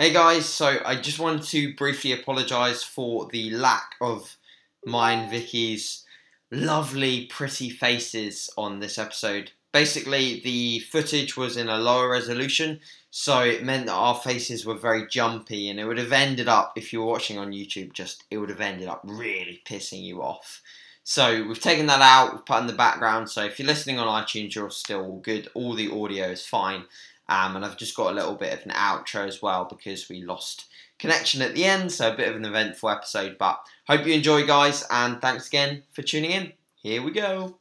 Hey guys, so I just wanted to briefly apologise for the lack of mine, Vicky's lovely pretty faces on this episode. Basically, the footage was in a lower resolution, so it meant that our faces were very jumpy, and it would have ended up, if you were watching on YouTube, it would have ended up really pissing you off. So we've taken that out, we've put it in the background, so if you're listening on iTunes, you're still all good, all the audio is fine. And I've just got a little bit of an outro as well because we lost connection at the end, so a bit of an eventful episode, but hope you enjoy, guys, and thanks again for tuning in. Here we go.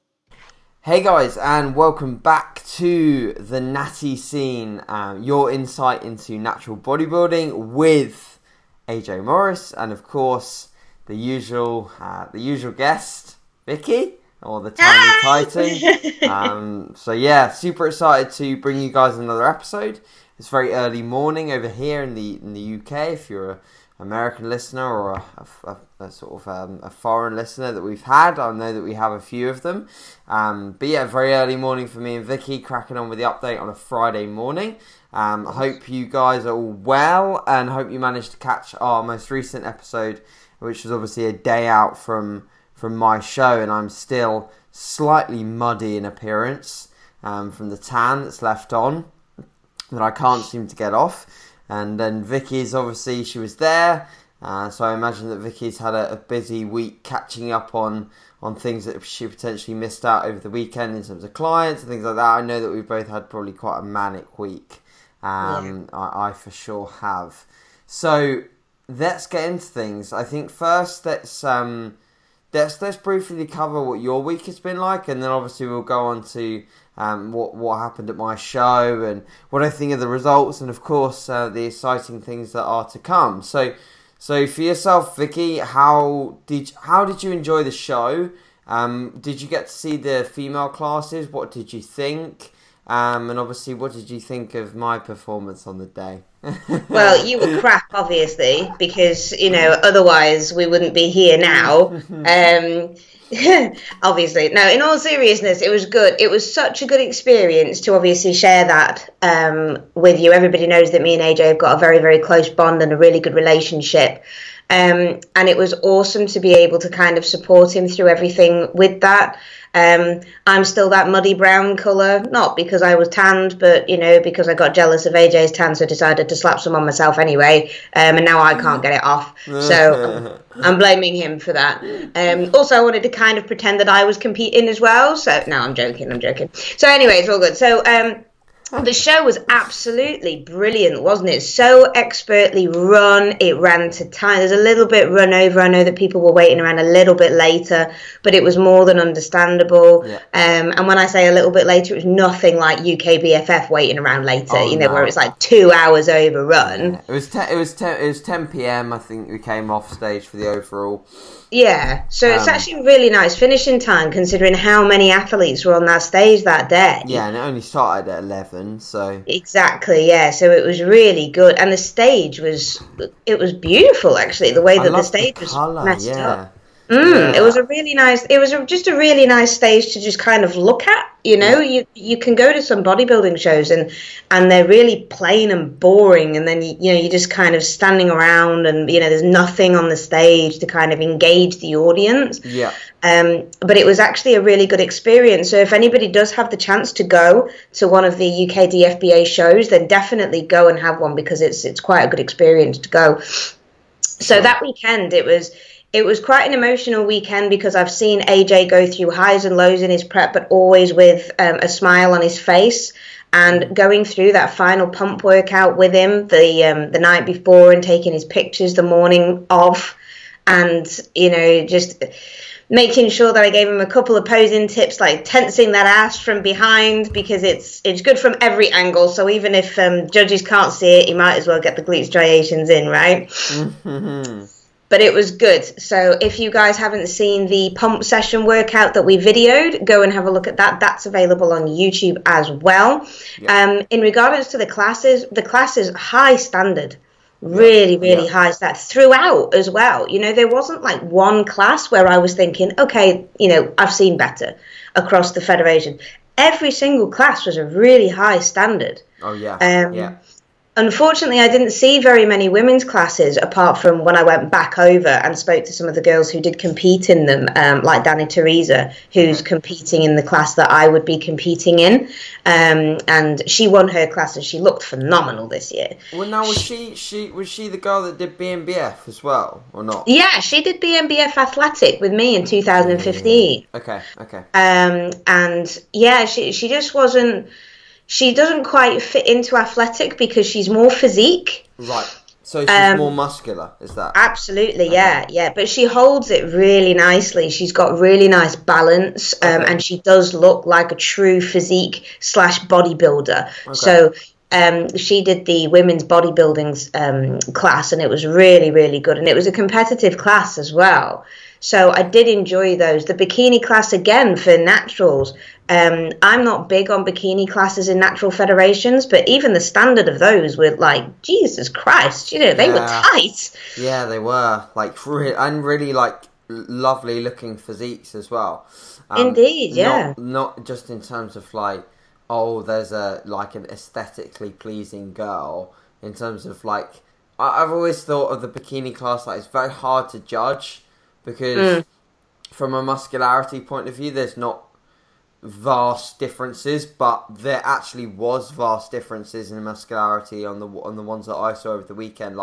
Hey guys, and welcome back to The Natty Scene, your insight into natural bodybuilding with AJ Morris, and of course, the usual guest, Vicky. Or the Tiny Titan. So yeah, super excited to bring you guys another episode. It's very early morning over here in the UK. If you're an American listener or a foreign listener that we've had, I know that we have a few of them. But yeah, very early morning for me and Vicky, cracking on with the update on a Friday morning. I hope you guys are all well and hope you managed to catch our most recent episode, which was obviously a day out from my show, and I'm still slightly muddy in appearance from the tan that's left on that I can't seem to get off. And then Vicky's, obviously she was there, so I imagine that Vicky's had a busy week catching up on things that she potentially missed out over the weekend in terms of clients and things like that. I know that we've both had probably quite a manic week. I for sure have. So let's get into things. I think first let's briefly cover what your week has been like, and then obviously we'll go on to what happened at my show and what I think of the results, and of course the exciting things that are to come. So for yourself, Vicky, how did you enjoy the show? Did you get to see the female classes? What did you think? And obviously, what did you think of my performance on the day? Well, you were crap, obviously, because, otherwise we wouldn't be here now. Obviously. No, in all seriousness, it was good. It was such a good experience to obviously share that with you. Everybody knows that me and AJ have got a very, very close bond and a really good relationship. And it was awesome to be able to kind of support him through everything with that. I'm still that muddy brown colour, not because I was tanned, but, because I got jealous of AJ's tan, so decided to slap some on myself anyway, and now I can't get it off, so I'm blaming him for that. Also, I wanted to kind of pretend that I was competing as well, so, no, I'm joking. So anyway, it's all good. So, the show was absolutely brilliant, wasn't it? So expertly run. It ran to time. There's a little bit run over. I know that people were waiting around a little bit later, but it was more than understandable. Yeah. And when I say a little bit later, it was nothing like UK BFF waiting around later, where it's like 2 hours overrun. Yeah. It was 10 p.m. I think we came off stage for the overall. Yeah, so it's actually a really nice finishing time considering how many athletes were on that stage that day. Yeah, and it only started at 11, so... Exactly, yeah, so it was really good. And the stage was... It was beautiful, actually, the way that the stage was messed up. Yeah. It was a really nice... It was just a really nice stage to just kind of look at, You can go to some bodybuilding shows and they're really plain and boring, and then you're just kind of standing around and there's nothing on the stage to kind of engage the audience. Yeah. But it was actually a really good experience. So if anybody does have the chance to go to one of the UK DFBA shows, then definitely go and have one because it's quite a good experience to go. So that weekend it was quite an emotional weekend because I've seen AJ go through highs and lows in his prep, but always with a smile on his face. And going through that final pump workout with him the night before and taking his pictures the morning of, and just making sure that I gave him a couple of posing tips, like tensing that ass from behind because it's good from every angle. So even if judges can't see it, you might as well get the glute striations in, right? Mm-hmm. But it was good. So if you guys haven't seen the pump session workout that we videoed, go and have a look at that. That's available on YouTube as well. Yeah. In regards to the classes, high standard. Really high stat throughout as well. There wasn't like one class where I was thinking, okay, I've seen better across the federation. Every single class was a really high standard. Oh, yeah. Unfortunately, I didn't see very many women's classes apart from when I went back over and spoke to some of the girls who did compete in them, like Dani Teresa, who's competing in the class that I would be competing in. And she won her class and she looked phenomenal this year. Well, now, was she the girl that did BMBF as well or not? Yeah, she did BMBF Athletic with me in 2015. Okay. And yeah, she just wasn't... She doesn't quite fit into athletic because she's more physique. Right. So she's more muscular, is that? Absolutely, okay. Yeah. But she holds it really nicely. She's got really nice balance, and she does look like a true physique/bodybuilder. Okay. So she did the women's bodybuilding class, and it was really, really good. And it was a competitive class as well. So I did enjoy those. The bikini class, again, for naturals. I'm not big on bikini classes in natural federations, but even the standard of those were like, Jesus Christ, they were tight. Yeah, they were. Really lovely looking physiques as well. Indeed, yeah. Not just in terms of there's an aesthetically pleasing girl. In terms of I've always thought of the bikini class, it's very hard to judge. Because from a muscularity point of view, there's not vast differences, but there actually was vast differences in muscularity on the ones that I saw over the weekend.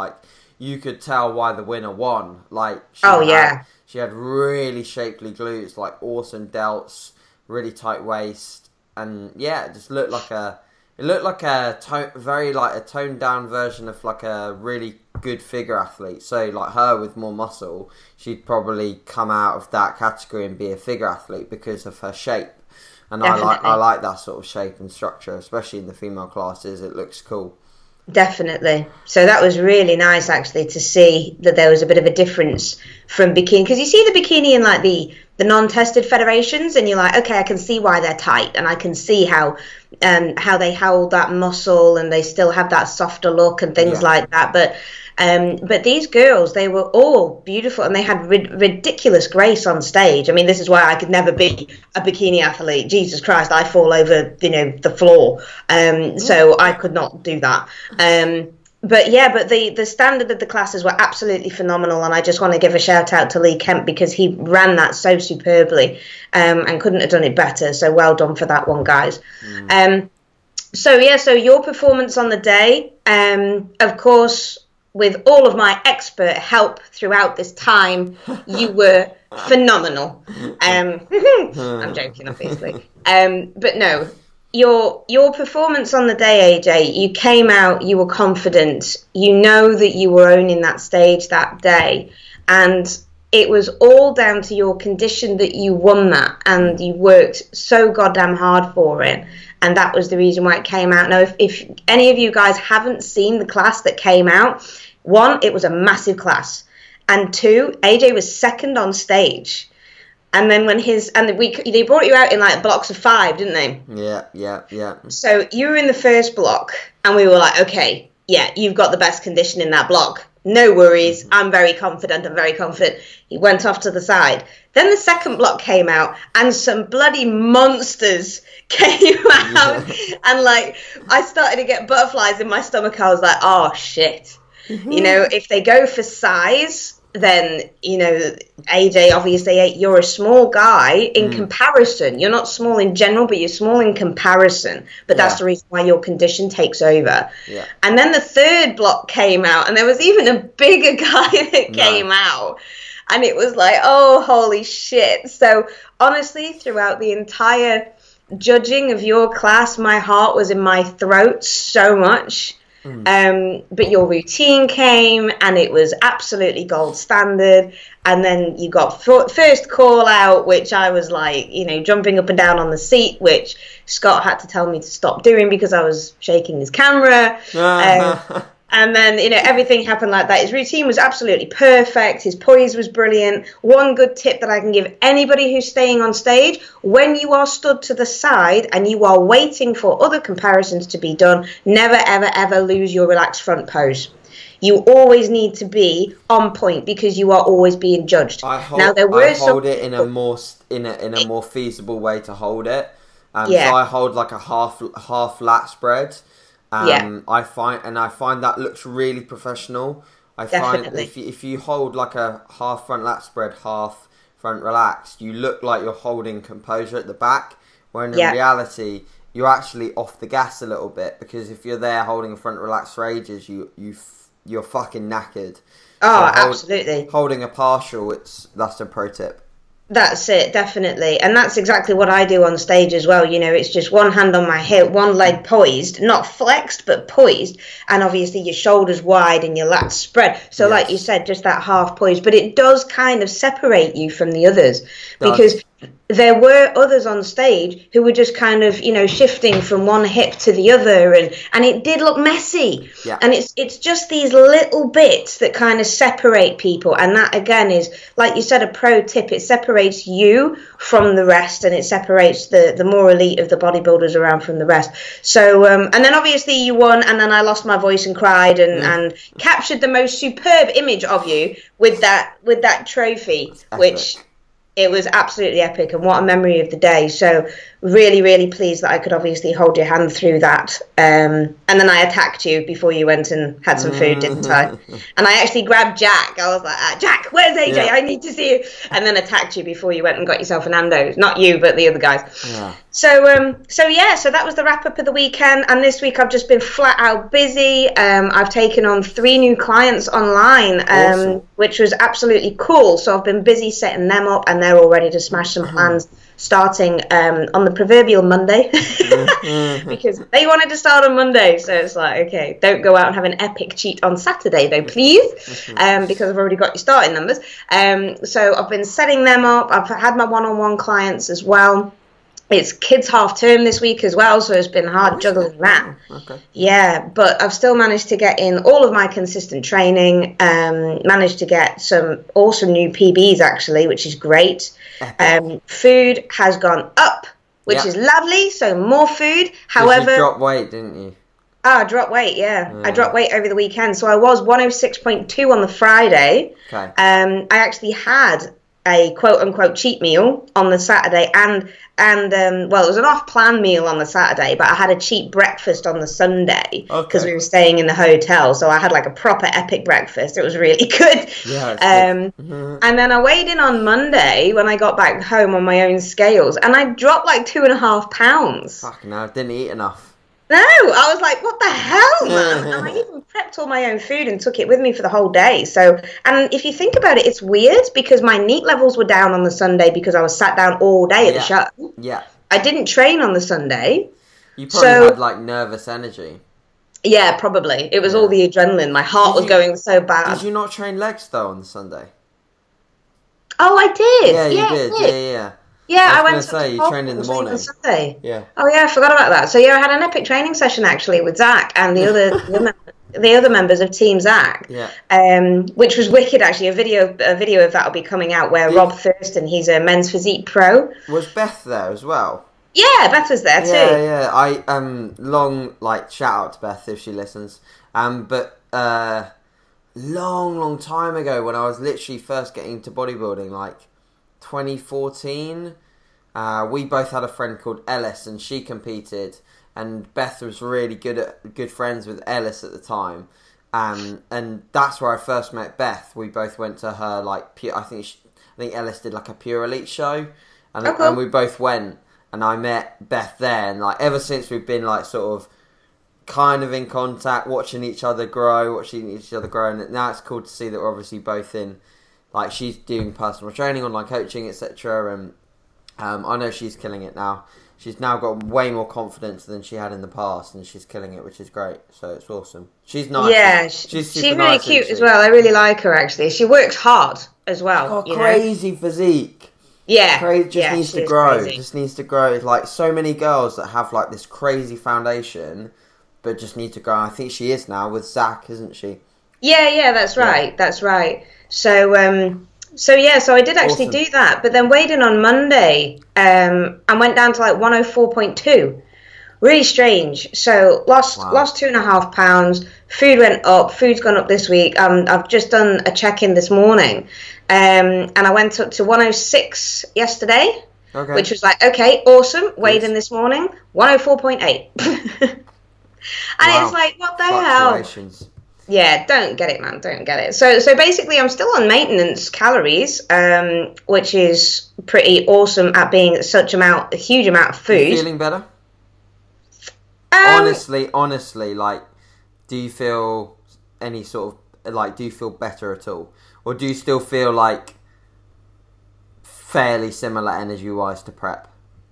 You could tell why the winner won. She had really shapely glutes, awesome delts, really tight waist, and yeah, it just looked like a toned down version of a really good figure athlete. So her with more muscle, she'd probably come out of that category and be a figure athlete because of her shape. And definitely. I like that sort of shape and structure, especially in the female classes. It looks cool. Definitely. So that was really nice actually to see that there was a bit of a difference from bikini, because you see the bikini in the non-tested federations and you're okay, I can see why they're tight and I can see how they hold that muscle and they still have that softer look and things like that. But these girls, they were all beautiful and they had ridiculous grace on stage. I mean, this is why I could never be a bikini athlete. Jesus Christ, I fall over, the floor. So I could not do that. But the standard of the classes were absolutely phenomenal. And I just want to give a shout out to Lee Kemp because he ran that so superbly and couldn't have done it better. So well done for that one, guys. So your performance on the day, of course, with all of my expert help throughout this time, you were phenomenal. I'm joking, obviously. But no, your performance on the day, AJ, you came out, you were confident. You know that you were owning that stage that day. And it was all down to your condition that you won that. And you worked so goddamn hard for it. And that was the reason why it came out. Now, if any of you guys haven't seen the class that came out, one, it was a massive class. And two, AJ was second on stage. And then they brought you out in blocks of five, didn't they? Yeah. So you were in the first block and we were okay, yeah, you've got the best condition in that block. No worries. I'm very confident. He went off to the side. Then the second block came out and some bloody monsters came out. Yeah. And I started to get butterflies in my stomach. I was like, oh, shit. Mm-hmm. If they go for size, then, AJ, obviously, you're a small guy in comparison. You're not small in general, but you're small in comparison. But that's the reason why your condition takes over. Yeah. And then the third block came out, and there was even a bigger guy that came out. And it was oh, holy shit. So, honestly, throughout the entire judging of your class, my heart was in my throat so much. But your routine came and it was absolutely gold standard. And then you got first call out, which I was jumping up and down on the seat, which Scott had to tell me to stop doing because I was shaking his camera. And then, everything happened like that. His routine was absolutely perfect. His poise was brilliant. One good tip that I can give anybody who's staying on stage, when you are stood to the side and you are waiting for other comparisons to be done, never, ever, ever lose your relaxed front pose. You always need to be on point because you are always being judged. I hold it in a more feasible way to hold it. So I hold a half lat spread. I find that looks really professional. Definitely. If you hold like a half front lap spread, half front relaxed, you look like you're holding composure at the back, when in reality you're actually off the gas a little bit, because if you're there holding a front relaxed for ages, you're fucking knackered. Absolutely. Holding a partial, that's a pro tip. That's it, definitely. And that's exactly what I do on stage as well. You know, it's just one hand on my hip, one leg poised, not flexed, but poised. And obviously your shoulders wide and your lats spread. So like you said, just that half poise. But it does kind of separate you from the others, because there were others on stage who were just kind of, you know, shifting from one hip to the other. And it did look messy. Yeah. And it's just these little bits that kind of separate people. And that, again, is, like you said, a pro tip. It separates you from the rest, and it separates the more elite of the bodybuilders around from the rest. So, and then obviously you won, and then I lost my voice and cried and captured the most superb image of you with that trophy, which... It was absolutely epic, and what a memory of the day. So really, really pleased that I could obviously hold your hand through that. And then I attacked you before you went and had some food, didn't I? And I actually grabbed Jack. I was like, Jack, where's AJ? Yeah. I need to see you. And then attacked you before you went and got yourself an Nando's. Not you, but the other guys. Yeah. So that was the wrap-up of the weekend. And this week I've just been flat-out busy. I've taken on 3 new clients online, awesome. Which was absolutely cool. So I've been busy setting them up, and they're all ready to smash some plans starting on the proverbial Monday because they wanted to start on Monday. So it's like, okay, don't go out and have an epic cheat on Saturday, though, please, because I've already got your starting numbers. So I've been setting them up. I've had my one-on-one clients as well. It's kids half term this week as well, so it's been hard juggling that. Okay. Yeah, but I've still managed to get in all of my consistent training, managed to get some awesome new PBs actually, which is great. Food has gone up, which is lovely, so more food. However, you dropped weight, didn't you? I dropped weight, I dropped weight over the weekend, so I was 106.2 on the Friday. Okay. I actually had a quote-unquote cheat meal on the Saturday, and it was an off-plan meal on the Saturday, but I had a cheap breakfast on the Sunday because we were staying in the hotel, so I had like a proper epic breakfast. It was really good. And then I weighed in on Monday when I got back home on my own scales, and I dropped like 2.5 pounds. Fucking hell, I didn't eat enough. No, I was like, what the hell, man? And I even prepped all my own food and took it with me for the whole day. So, and if you think about it, it's weird because my neat levels were down on the Sunday because I was sat down all day at the show. Yeah. I didn't train on the Sunday. You probably had like nervous energy. Yeah, probably. It was all the adrenaline. My heart was going so bad. Did you not train legs though on the Sunday? Oh, I did. Yeah, you did. Yeah. Yeah, I went to say, you trained in the morning on Sunday. Yeah. Oh yeah, I forgot about that. So yeah, I had an epic training session actually with Zach and the other members of Team Zach. Yeah. Which was wicked actually. A video of that will be coming out where Rob Thurston, he's a men's physique pro. Was Beth there as well? Yeah, Beth was there too. Yeah. I long like shout out to Beth if she listens. But long time ago when I was literally first getting into bodybuilding, like 2014, we both had a friend called Ellis, and she competed, and Beth was really good friends with Ellis at the time, and that's where I first met Beth. We both went to her like I think Ellis did like a Pure Elite show, and we both went, and I met Beth there, and like ever since we've been like sort of kind of in contact, watching each other grow, and now it's cool to see that we're obviously both in. Like, she's doing personal training, online coaching, etc. And I know she's killing it now. She's now got way more confidence than she had in the past, and she's killing it, which is great. So it's awesome. She's nice. Yeah, she's really nice, cute as well. I really like her, actually. She works hard as well. Got crazy physique. Yeah. Needs to grow. Crazy. Just needs to grow. It's like so many girls that have, like, this crazy foundation, but just need to grow. I think she is now with Zach, isn't she? Yeah, that's right. Yeah. That's right. So I did actually do that, but then weighed in on Monday and went down to like 104.2. Really strange. So lost 2.5 pounds. Food went up. Food's gone up this week. I've just done a check-in this morning, and I went up to 106 yesterday, which was like, okay, awesome. Weighed in this morning, 104.8. And wow. It's like, what the hell? Yeah, don't get it, man. Don't get it. So basically, I'm still on maintenance calories, which is pretty awesome at being such a huge amount of food. Are you feeling better? Honestly, like, do you feel any sort of, like, do you feel better at all? Or do you still feel, like, fairly similar energy-wise to prep?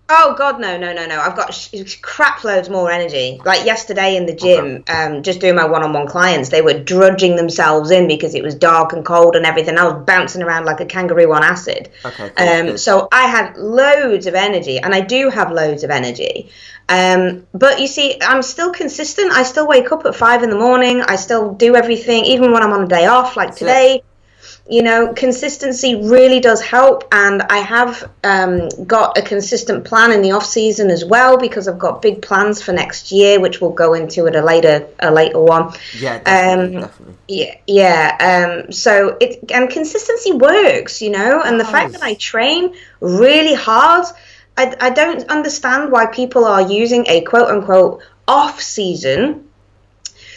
Oh, God, no. I've got crap loads more energy. Like yesterday in the gym, just doing my one-on-one clients, they were drudging themselves in because it was dark and cold and everything. I was bouncing around like a kangaroo on acid. Okay, cool. So I had loads of energy, and I do have loads of energy. But you see, I'm still consistent. I still wake up at 5 a.m. I still do everything, even when I'm on a day off like today. You know, consistency really does help, and I have got a consistent plan in the off season as well, because I've got big plans for next year, which we'll go into at a later one. Yeah, definitely. Yeah. So it and consistency works, you know, and the fact that I train really hard, I don't understand why people are using a quote unquote off season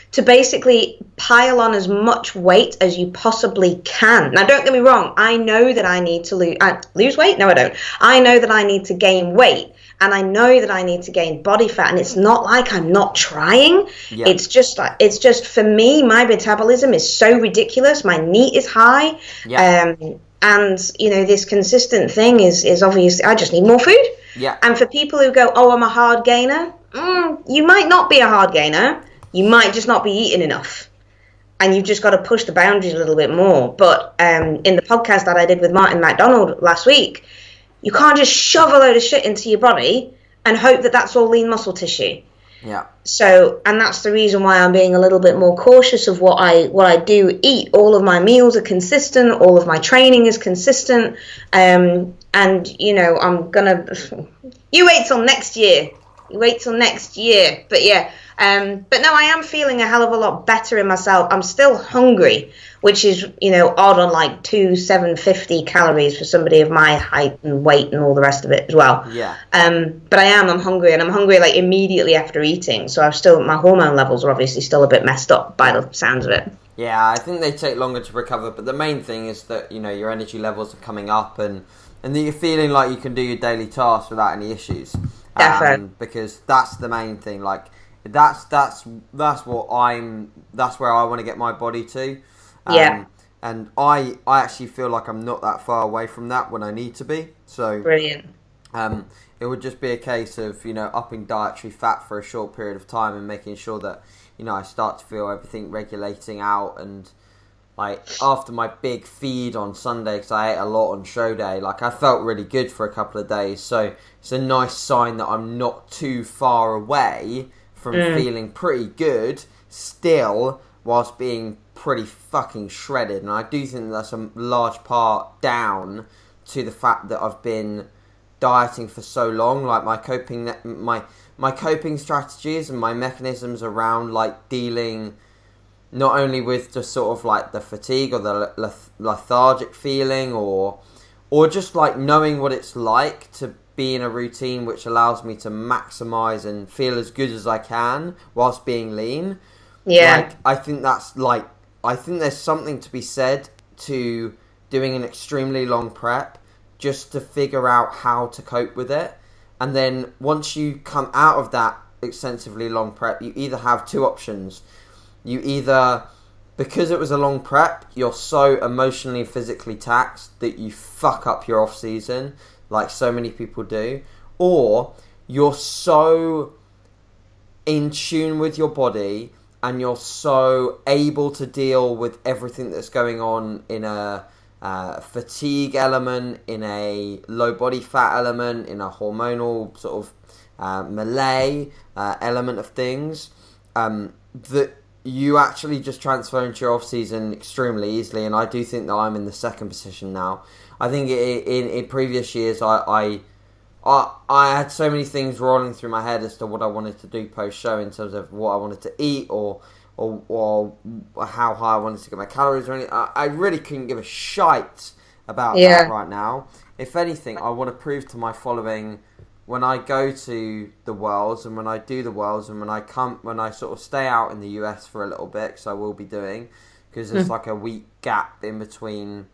to basically pile on as much weight as you possibly can. Now, don't get me wrong. I know that I need to lose weight. No, I don't. I know that I need to gain weight, and I know that I need to gain body fat. And it's not like I'm not trying. Yeah. It's just for me, my metabolism is so ridiculous. My NEAT is high. Yeah. And, you know, this consistent thing is obviously I just need more food. Yeah. And for people who go, oh, I'm a hard gainer. You might not be a hard gainer. You might just not be eating enough, and you've just got to push the boundaries a little bit more. But in the podcast that I did with Martin MacDonald last week, you can't just shove a load of shit into your body and hope that that's all lean muscle tissue. Yeah. So, and that's the reason why I'm being a little bit more cautious of what I do eat. All of my meals are consistent. All of my training is consistent. And, you know, I'm going to... You wait till next year. But, yeah... but no, I am feeling a hell of a lot better in myself. I'm still hungry, which is, you know, odd on like 750 calories for somebody of my height and weight and all the rest of it as well. Yeah. But I'm hungry, and I'm hungry like immediately after eating. So my hormone levels are obviously still a bit messed up by the sounds of it. Yeah, I think they take longer to recover. But the main thing is that, you know, your energy levels are coming up and that you're feeling like you can do your daily tasks without any issues. Definitely. Because that's the main thing, like. That's where I want to get my body to. Yeah. And I actually feel like I'm not that far away from that when I need to be. So brilliant. It would just be a case of, you know, upping dietary fat for a short period of time and making sure that, you know, I start to feel everything regulating out. And like after my big feed on Sunday, because I ate a lot on show day, like I felt really good for a couple of days. So it's a nice sign that I'm not too far away from feeling pretty good still, whilst being pretty fucking shredded. And I do think that's a large part down to the fact that I've been dieting for so long. Like my coping strategies and my mechanisms around like dealing not only with just sort of like the fatigue or the lethargic feeling or just like knowing what it's like to be in a routine which allows me to maximise and feel as good as I can whilst being lean. Yeah. Like, I think that's like... I think there's something to be said to doing an extremely long prep just to figure out how to cope with it. And then once you come out of that extensively long prep, you either have two options. You either... Because it was a long prep, you're so emotionally, physically taxed that you fuck up your off-season... like so many people do, or you're so in tune with your body and you're so able to deal with everything that's going on in a fatigue element, in a low body fat element, in a hormonal sort of melee element of things, that you actually just transfer into your off-season extremely easily. And I do think that I'm in the second position now. I think in previous years, I had so many things rolling through my head as to what I wanted to do post-show in terms of what I wanted to eat or how high I wanted to get my calories or anything. I really couldn't give a shite about that right now. If anything, I want to prove to my following when I go to the Worlds and when I do the Worlds and when I come, when I sort of stay out in the US for a little bit, because I will be doing, because there's like a week gap in between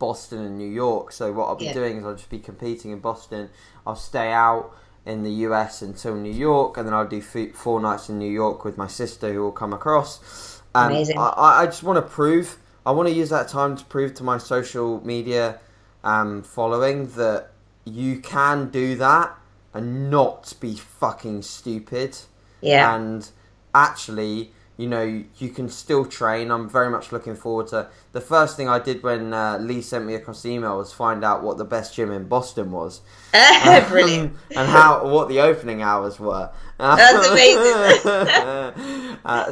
Boston and New York. So what I'll be doing is I'll just be competing in Boston. I'll stay out in the US until New York, and then I'll do 4 nights in New York with my sister who will come across. And I just want to prove, I want to use that time to prove to my social media following that you can do that and not be fucking stupid. Yeah. And actually, you know, you can still train. I'm very much looking forward to... The first thing I did when Lee sent me across the email was find out what the best gym in Boston was. Brilliant. And what the opening hours were. That's amazing.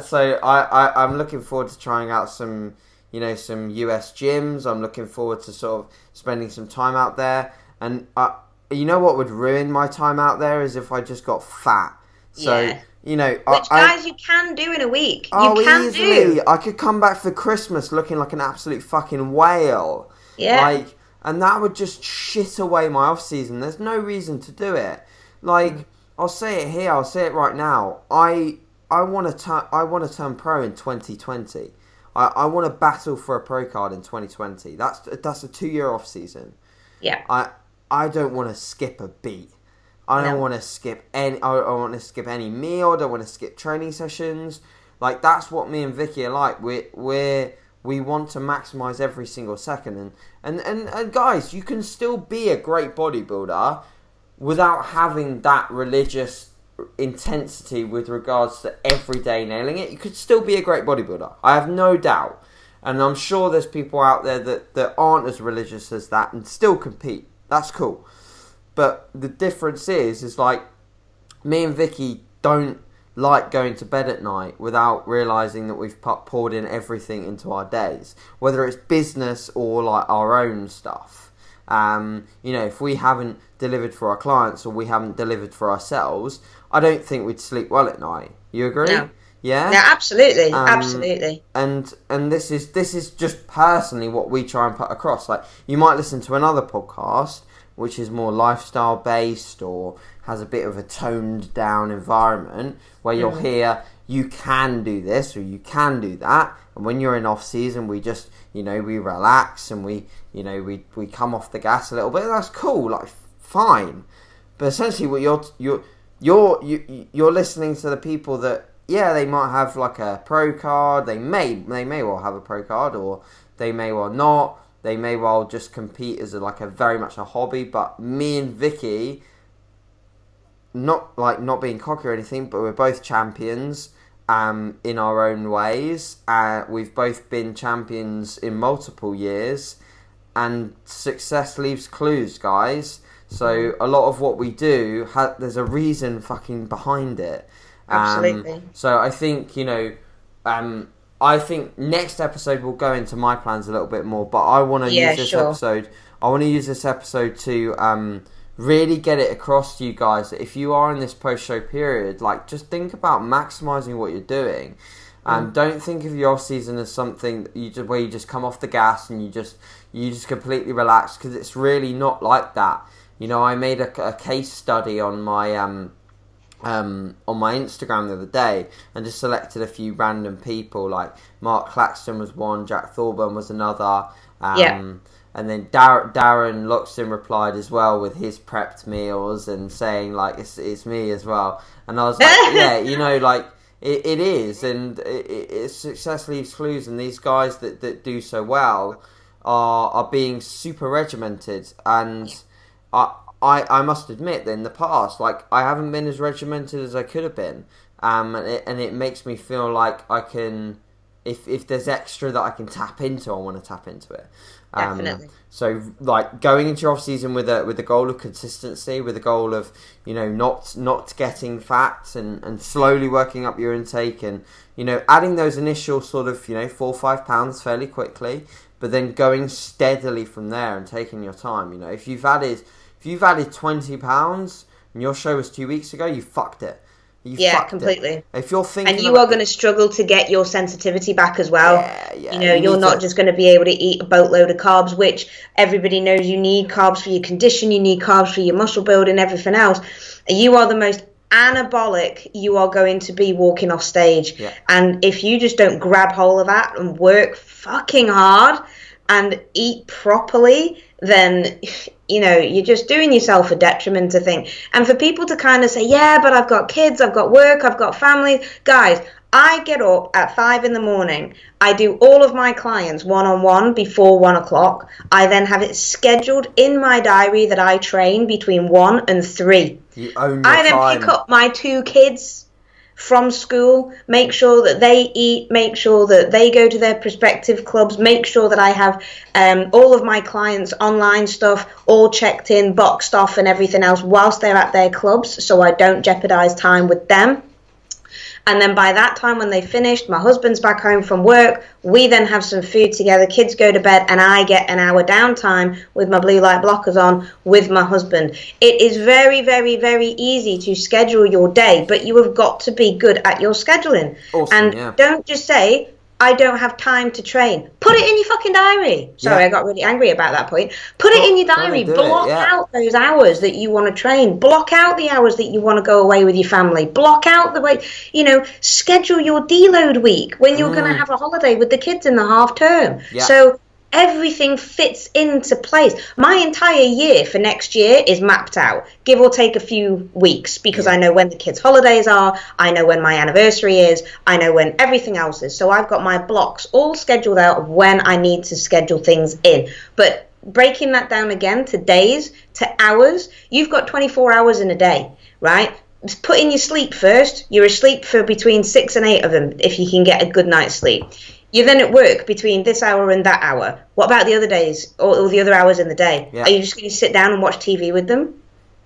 So I'm looking forward to trying out some, you know, some US gyms. I'm looking forward to sort of spending some time out there. And you know what would ruin my time out there is if I just got fat. So... Yeah. You know, Which, guys, you can do in a week. Oh, you can easily. Do. I could come back for Christmas looking like an absolute fucking whale. Yeah. Like, and that would just shit away my off season. There's no reason to do it. Like, I'll say it here. I'll say it right now. I want to turn pro in 2020. I want to battle for a pro card in 2020. That's a 2-year off season. Yeah. I don't want to skip a beat. I don't want to skip any. I don't want to skip any meal. I don't want to skip training sessions. Like, that's what me and Vicky are like. We want to maximize every single second. And guys, you can still be a great bodybuilder without having that religious intensity with regards to everyday nailing it. You could still be a great bodybuilder. I have no doubt. And I'm sure there's people out there that aren't as religious as that and still compete. That's cool. But the difference is like, me and Vicky don't like going to bed at night without realising that we've poured in everything into our days, whether it's business or like our own stuff. You know, if we haven't delivered for our clients or we haven't delivered for ourselves, I don't think we'd sleep well at night. You agree? No. Yeah? No, absolutely, absolutely. And this is just personally what we try and put across. Like, you might listen to another podcast which is more lifestyle based or has a bit of a toned down environment where you'll hear you can do this or you can do that. And when you're in off season, we just, you know, we relax and we come off the gas a little bit. That's cool, like, fine. But essentially what you're listening to the people that, yeah, they might have like a pro card. They may well have a pro card, or they may well not. They may well just compete as a very much a hobby. But me and Vicky, not being cocky or anything, but we're both champions in our own ways. We've both been champions in multiple years, and success leaves clues, guys. So a lot of what we do, there's a reason fucking behind it. Absolutely. So I think, you know... I think next episode we'll go into my plans a little bit more, but I want to use this episode to really get it across to you guys that if you are in this post-show period, like, just think about maximising what you're doing. Don't think of your off-season as something that where you just come off the gas and you just completely relax, because it's really not like that. You know, I made a case study on my Instagram the other day and just selected a few random people. Like, Mark Claxton was one, Jack Thorburn was another, and then Darren Loxton replied as well with his prepped meals and saying like, it's me as well. And I was like, yeah, you know, like, it is, and it success leaves clues, and these guys that do so well are being super regimented. And I must admit that in the past, like, I haven't been as regimented as I could have been, and it makes me feel like I can, if there's extra that I can tap into, I want to tap into it. Definitely. So, like, going into your off season with a goal of consistency, with a goal of, you know, not getting fat, and slowly working up your intake, and, you know, adding those initial sort of, you know, 4 or 5 pounds fairly quickly, but then going steadily from there and taking your time. You know, if you've added 20 pounds and your show was 2 weeks ago, you fucked it. Yeah, completely. If you're thinking, and you are going to struggle to get your sensitivity back as well. Yeah, you know, you're not just going to be able to eat a boatload of carbs, which everybody knows you need carbs for your condition, you need carbs for your muscle build and everything else. You are the most anabolic you are going to be walking off stage. Yeah. And if you just don't grab hold of that and work fucking hard and eat properly, then, you know, you're just doing yourself a detriment, I think. And for people to kind of say, yeah, but I've got kids, I've got work, I've got family. Guys, I get up at 5 a.m. I do all of my clients one-on-one before 1 o'clock. I then have it scheduled in my diary that I train between 1 and 3. You own your time. I then pick up my 2 kids from school, make sure that they eat, make sure that they go to their prospective clubs, make sure that I have all of my clients' online stuff all checked in, boxed off and everything else whilst they're at their clubs, so I don't jeopardize time with them. And then by that time when they finished, my husband's back home from work, we then have some food together, kids go to bed, and I get an hour downtime with my blue light blockers on with my husband. It is very, very, very easy to schedule your day, but you have got to be good at your scheduling. Awesome, and don't just say, I don't have time to train. Put it in your fucking diary. Sorry, I got really angry about that point. Put it in your diary. Block out those hours that you want to train. Block out the hours that you want to go away with your family. Block out the way, you know, schedule your deload week when you're going to have a holiday with the kids in the half term. Yeah. So everything fits into place. My entire year for next year is mapped out, give or take a few weeks, because I know when the kids' holidays are, I know when my anniversary is, I know when everything else is. So I've got my blocks all scheduled out of when I need to schedule things in. But breaking that down again to days, to hours, you've got 24 hours in a day, right? Just put in your sleep first. You're asleep for between 6 and 8 of them if you can get a good night's sleep. You're then at work between this hour and that hour. What about the other days or the other hours in the day? Yeah. Are you just going to sit down and watch TV with them?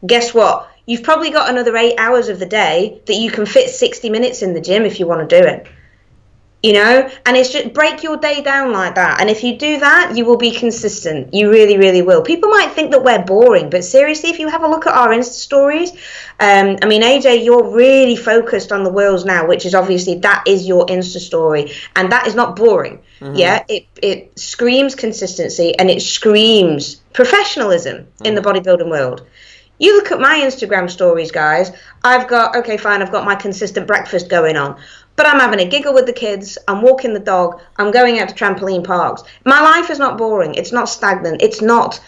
Guess what? You've probably got another 8 hours of the day that you can fit 60 minutes in the gym if you want to do it. You know? And it's just break your day down like that. And if you do that, you will be consistent. You really, really will. People might think that we're boring, but seriously, if you have a look at our Insta stories, I mean, AJ, you're really focused on the Worlds now, which is obviously that is your Insta story. And that is not boring. Mm-hmm. Yeah, it screams consistency and it screams professionalism in the bodybuilding world. You look at my Instagram stories, guys. I've got my consistent breakfast going on. But I'm having a giggle with the kids, I'm walking the dog, I'm going out to trampoline parks. My life is not boring, it's not stagnant, it's not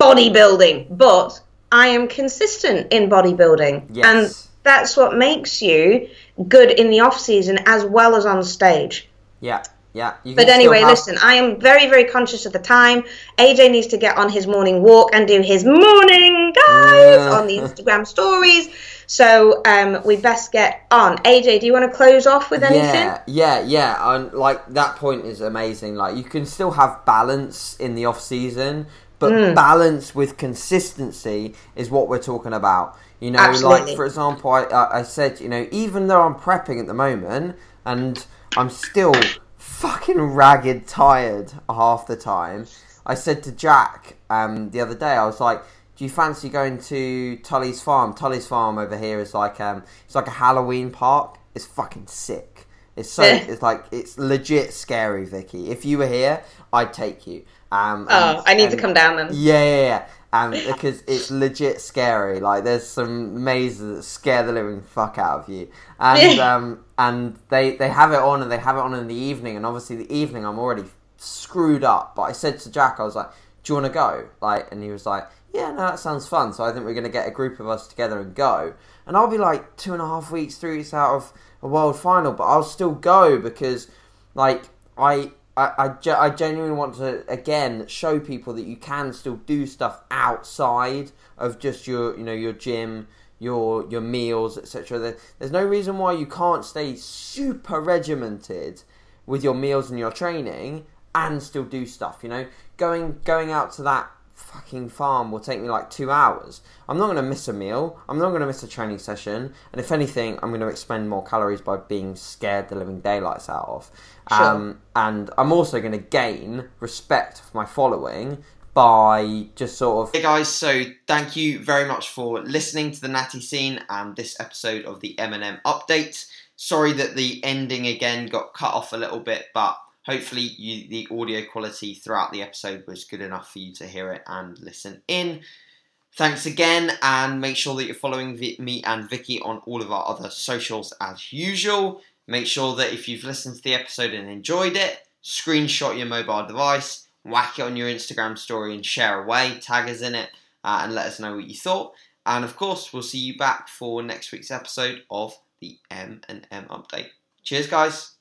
bodybuilding, but I am consistent in bodybuilding. Yes. And that's what makes you good in the off-season as well as on stage. Yeah. Yeah, but anyway, listen, I am very, very conscious of the time. AJ needs to get on his morning walk and do his morning, guys, on the Instagram stories. So we best get on. AJ, do you want to close off with anything? Yeah. And like that point is amazing. Like you can still have balance in the off season, but balance with consistency is what we're talking about. You know, absolutely. Like for example, I said, you know, even though I'm prepping at the moment and I'm still fucking ragged tired half the time, I said to Jack the other day, I was like, do you fancy going to Tully's Farm? Tully's Farm over here is like it's like a Halloween park. It's fucking sick. It's so it's like it's legit scary, Vicky. If you were here, I'd take you. I need to come down then. Yeah. Because it's legit scary. Like there's some mazes that scare the living fuck out of you. And and they have it on, and they have it on in the evening, and obviously the evening I'm already screwed up. But I said to Jack, I was like, do you want to go? Like, and he was like, yeah, no, that sounds fun. So I think we're going to get a group of us together and go. And I'll be like 2.5 weeks, 3 weeks out of a world final, but I'll still go because like I genuinely want to, again, show people that you can still do stuff outside of just your, you know, your gym, your meals, etc. There's no reason why you can't stay super regimented with your meals and your training and still do stuff, you know. Going out to that fucking farm will take me like 2 hours. I'm not going to miss a meal. I'm not going to miss a training session. And if anything, I'm going to expend more calories by being scared the living daylights out of. Sure. And I'm also going to gain respect for my following by just sort of... Hey guys, so thank you very much for listening to The Natty Scene and this episode of the M&M Update. Sorry that the ending again got cut off a little bit, but hopefully the audio quality throughout the episode was good enough for you to hear it and listen in. Thanks again, and make sure that you're following me and Vicky on all of our other socials as usual. Make sure that if you've listened to the episode and enjoyed it, screenshot your mobile device, whack it on your Instagram story and share away, tag us in it, and let us know what you thought. And of course, we'll see you back for next week's episode of the M&M Update. Cheers, guys.